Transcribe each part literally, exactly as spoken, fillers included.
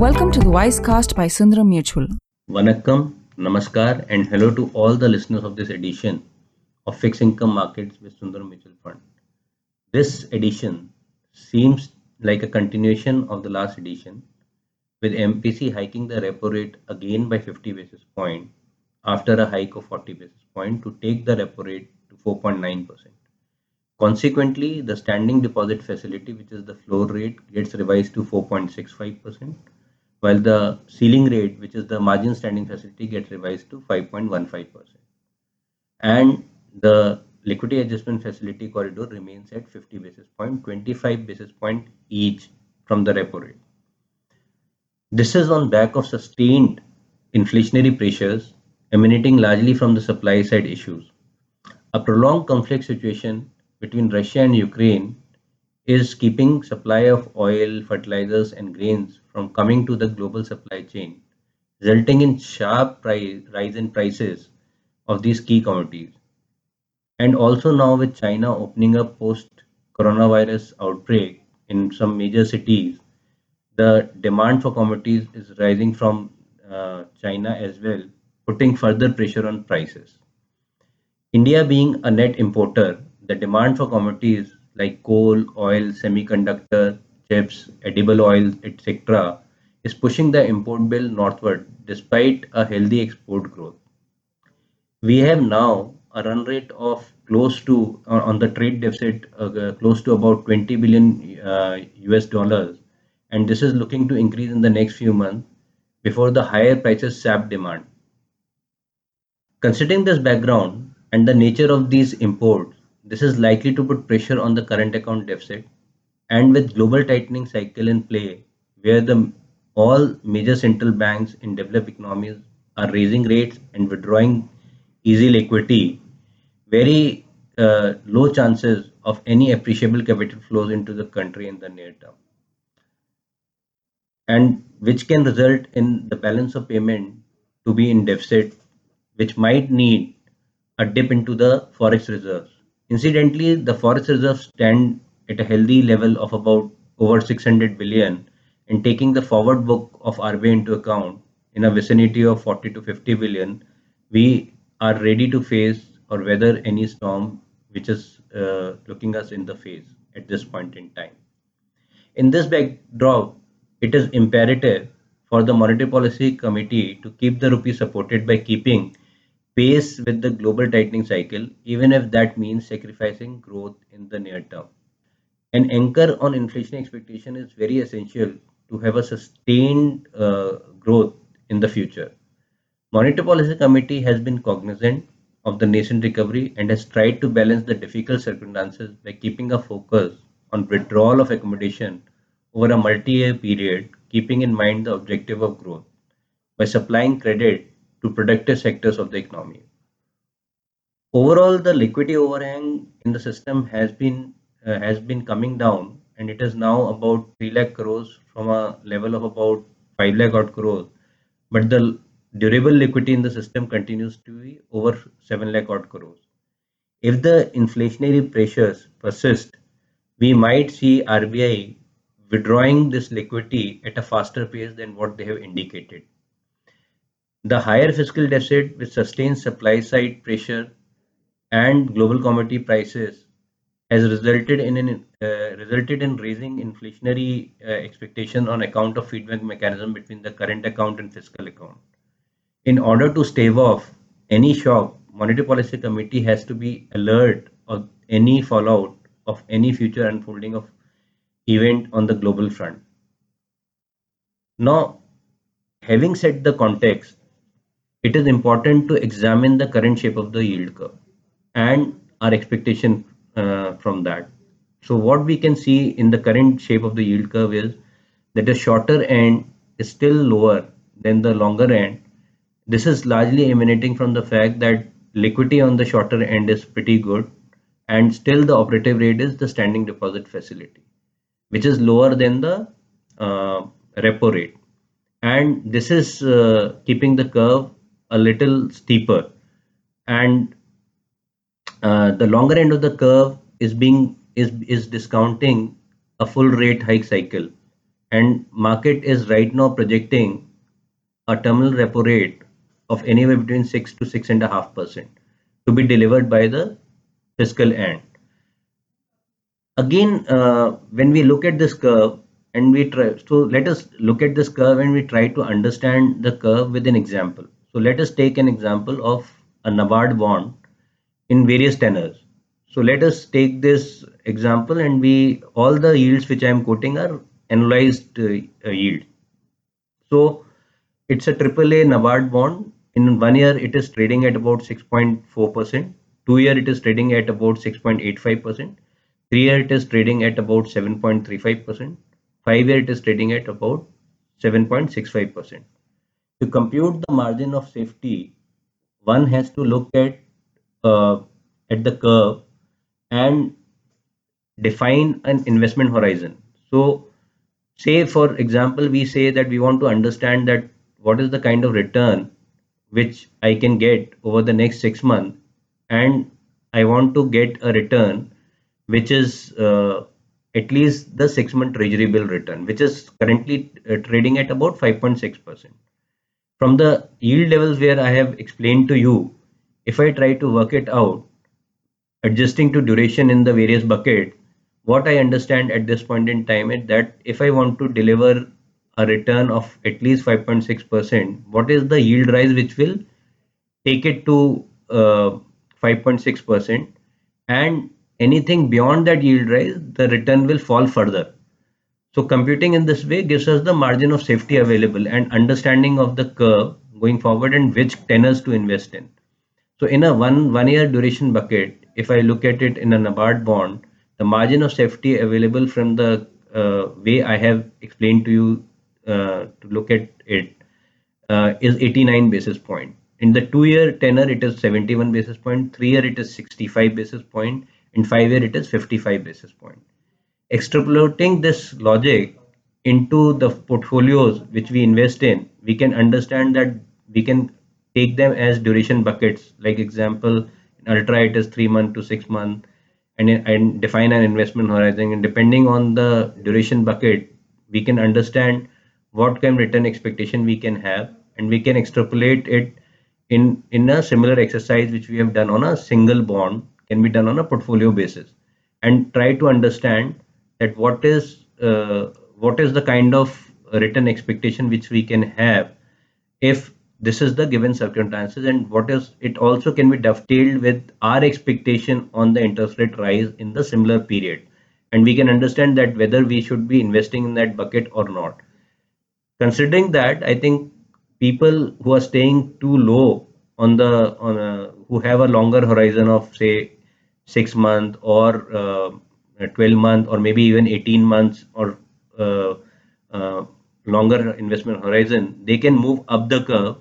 Welcome to the WiseCast by Sundaram Mutual. Vanakkam, Namaskar and hello to all the listeners of this edition of Fixed Income Markets with Sundaram Mutual Fund. This edition seems like a continuation of the last edition, with M P C hiking the repo rate again by fifty basis points after a hike of forty basis points to take the repo rate to four point nine percent. Consequently, the standing deposit facility, which is the floor rate, gets revised to four point six five percent, while the ceiling rate, which is the margin standing facility, gets revised to five point one five percent. And the liquidity adjustment facility corridor remains at fifty basis points, twenty-five basis points each from the repo rate. This is on back of sustained inflationary pressures emanating largely from the supply side issues. A prolonged conflict situation between Russia and Ukraine is keeping supply of oil, fertilizers and grains from coming to the global supply chain, resulting in sharp price, rise in prices of these key commodities. And also now with China opening up post-coronavirus outbreak in some major cities, the demand for commodities is rising from uh, China as well, putting further pressure on prices. India being a net importer, the demand for commodities like coal, oil, semiconductor, chips, edible oils, et cetera is pushing the import bill northward despite a healthy export growth. We have now a run rate of close to, uh, on the trade deficit, uh, close to about twenty billion uh, U S dollars, and this is looking to increase in the next few months before the higher prices sap demand. Considering this background and the nature of these imports, this is likely to put pressure on the current account deficit, and with global tightening cycle in play, where the all major central banks in developed economies are raising rates and withdrawing easy liquidity, very uh, low chances of any appreciable capital flows into the country in the near term, and which can result in the balance of payment to be in deficit, which might need a dip into the forex reserves. Incidentally, the forex reserves stand at a healthy level of about over six hundred billion, and taking the forward book of R B I into account in a vicinity of forty to fifty billion, we are ready to face or weather any storm which is uh, looking us in the face at this point in time. In this backdrop, it is imperative for the Monetary Policy Committee to keep the rupee supported by keeping pace with the global tightening cycle, even if that means sacrificing growth in the near term. An anchor on inflation expectation is very essential to have a sustained uh, growth in the future. Monetary Policy Committee has been cognizant of the nascent recovery and has tried to balance the difficult circumstances by keeping a focus on withdrawal of accommodation over a multi-year period, keeping in mind the objective of growth by supplying credit to productive sectors of the economy. Overall, the liquidity overhang in the system has been uh, has been coming down, and it is now about three lakh crores from a level of about five lakh odd crores, but the durable liquidity in the system continues to be over seven lakh odd crores. If the inflationary pressures persist, we might see R B I withdrawing this liquidity at a faster pace than what they have indicated. The higher fiscal deficit with sustained supply side pressure and global commodity prices has resulted in an, uh, resulted in raising inflationary uh, expectation on account of feedback mechanism between the current account and fiscal account. In order to stave off any shock, Monetary Policy Committee has to be alert of any fallout of any future unfolding of event on the global front. Now, having set the context, it is important to examine the current shape of the yield curve and our expectation uh, from that. So what we can see in the current shape of the yield curve is that the shorter end is still lower than the longer end. This is largely emanating from the fact that liquidity on the shorter end is pretty good, and still the operative rate is the standing deposit facility, which is lower than the uh, repo rate. And this is uh, keeping the curve a little steeper, and uh, the longer end of the curve is being is is discounting a full rate hike cycle, and market is right now projecting a terminal repo rate of anywhere between six to six and a half percent to be delivered by the fiscal end. Again, uh, when we look at this curve and we try, so let us look at this curve and we try to understand the curve with an example. So let us take an example of a Nabard bond in various tenors. So let us take this example, and we all the yields which I am quoting are annualized uh, yield. So it's a triple A Nabard bond. In one year it is trading at about six point four percent, two year it is trading at about six point eight five percent, three year it is trading at about seven point three five percent, five year it is trading at about seven point six five percent. To compute the margin of safety, one has to look at uh, at the curve and define an investment horizon. So say, for example, we say that we want to understand that what is the kind of return which I can get over the next six months, and I want to get a return which is uh, at least the six month treasury bill return, which is currently uh, trading at about five point six percent. From the yield levels where I have explained to you, if I try to work it out, adjusting to duration in the various bucket, what I understand at this point in time is that if I want to deliver a return of at least five point six percent, what is the yield rise which will take it to uh, five point six percent, and anything beyond that yield rise, the return will fall further. So computing in this way gives us the margin of safety available and understanding of the curve going forward and which tenors to invest in. So in a one one year duration bucket, if I look at it in a Nabard bond, the margin of safety available from the uh, way I have explained to you uh, to look at it uh, is eighty-nine basis point. In the two year tenor, it is seventy-one basis point, three year it is sixty-five basis point, and five year it is fifty-five basis point. Extrapolating this logic into the portfolios which we invest in, we can understand that we can take them as duration buckets. Like example, in ultra it is three month to six month, and, and define an investment horizon, and depending on the duration bucket we can understand what kind of return expectation we can have, and we can extrapolate it in in a similar exercise which we have done on a single bond can be done on a portfolio basis, and try to understand that what is uh, what is the kind of return expectation which we can have if this is the given circumstances, and what is it also can be dovetailed with our expectation on the interest rate rise in the similar period, and we can understand that whether we should be investing in that bucket or not. Considering that, I think people who are staying too low on the on a, who have a longer horizon of say six month or uh, twelve month or maybe even eighteen months or uh, uh, longer investment horizon, they can move up the curve,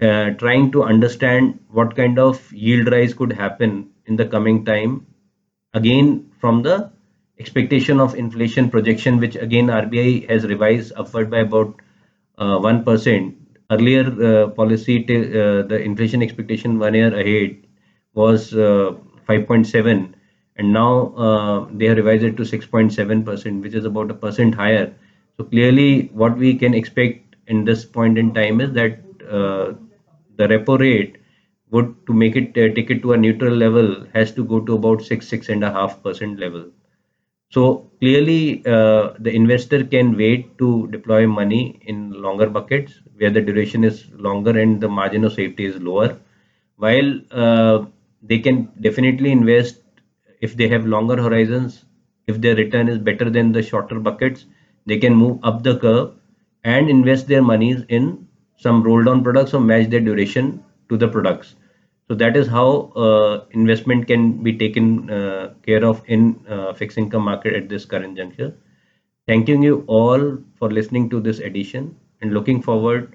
uh, trying to understand what kind of yield rise could happen in the coming time, again from the expectation of inflation projection, which again R B I has revised upward by about uh, one percent. Earlier uh, policy uh, the inflation expectation one year ahead was uh, five point seven, and now uh, they have revised it to six point seven percent, which is about a percent higher. So clearly what we can expect in this point in time is that uh, the repo rate would, to make it uh, take it to a neutral level, has to go to about six six and a half percent level. So clearly uh, the investor can wait to deploy money in longer buckets where the duration is longer and the margin of safety is lower, while uh, they can definitely invest if they have longer horizons. If their return is better than the shorter buckets, they can move up the curve and invest their monies in some roll down products or match their duration to the products. So that is how uh, investment can be taken uh, care of in uh, fixed income market at this current juncture. Thanking you all for listening to this edition, and looking forward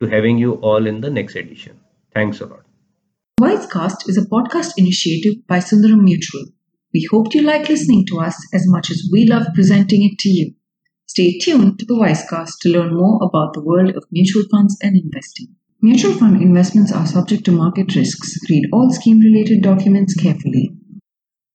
to having you all in the next edition. Thanks a lot. WiseCast is a podcast initiative by Sundaram Mutual. We hope you like listening to us as much as we love presenting it to you. Stay tuned to the WiseCast to learn more about the world of mutual funds and investing. Mutual fund investments are subject to market risks. Read all scheme-related documents carefully.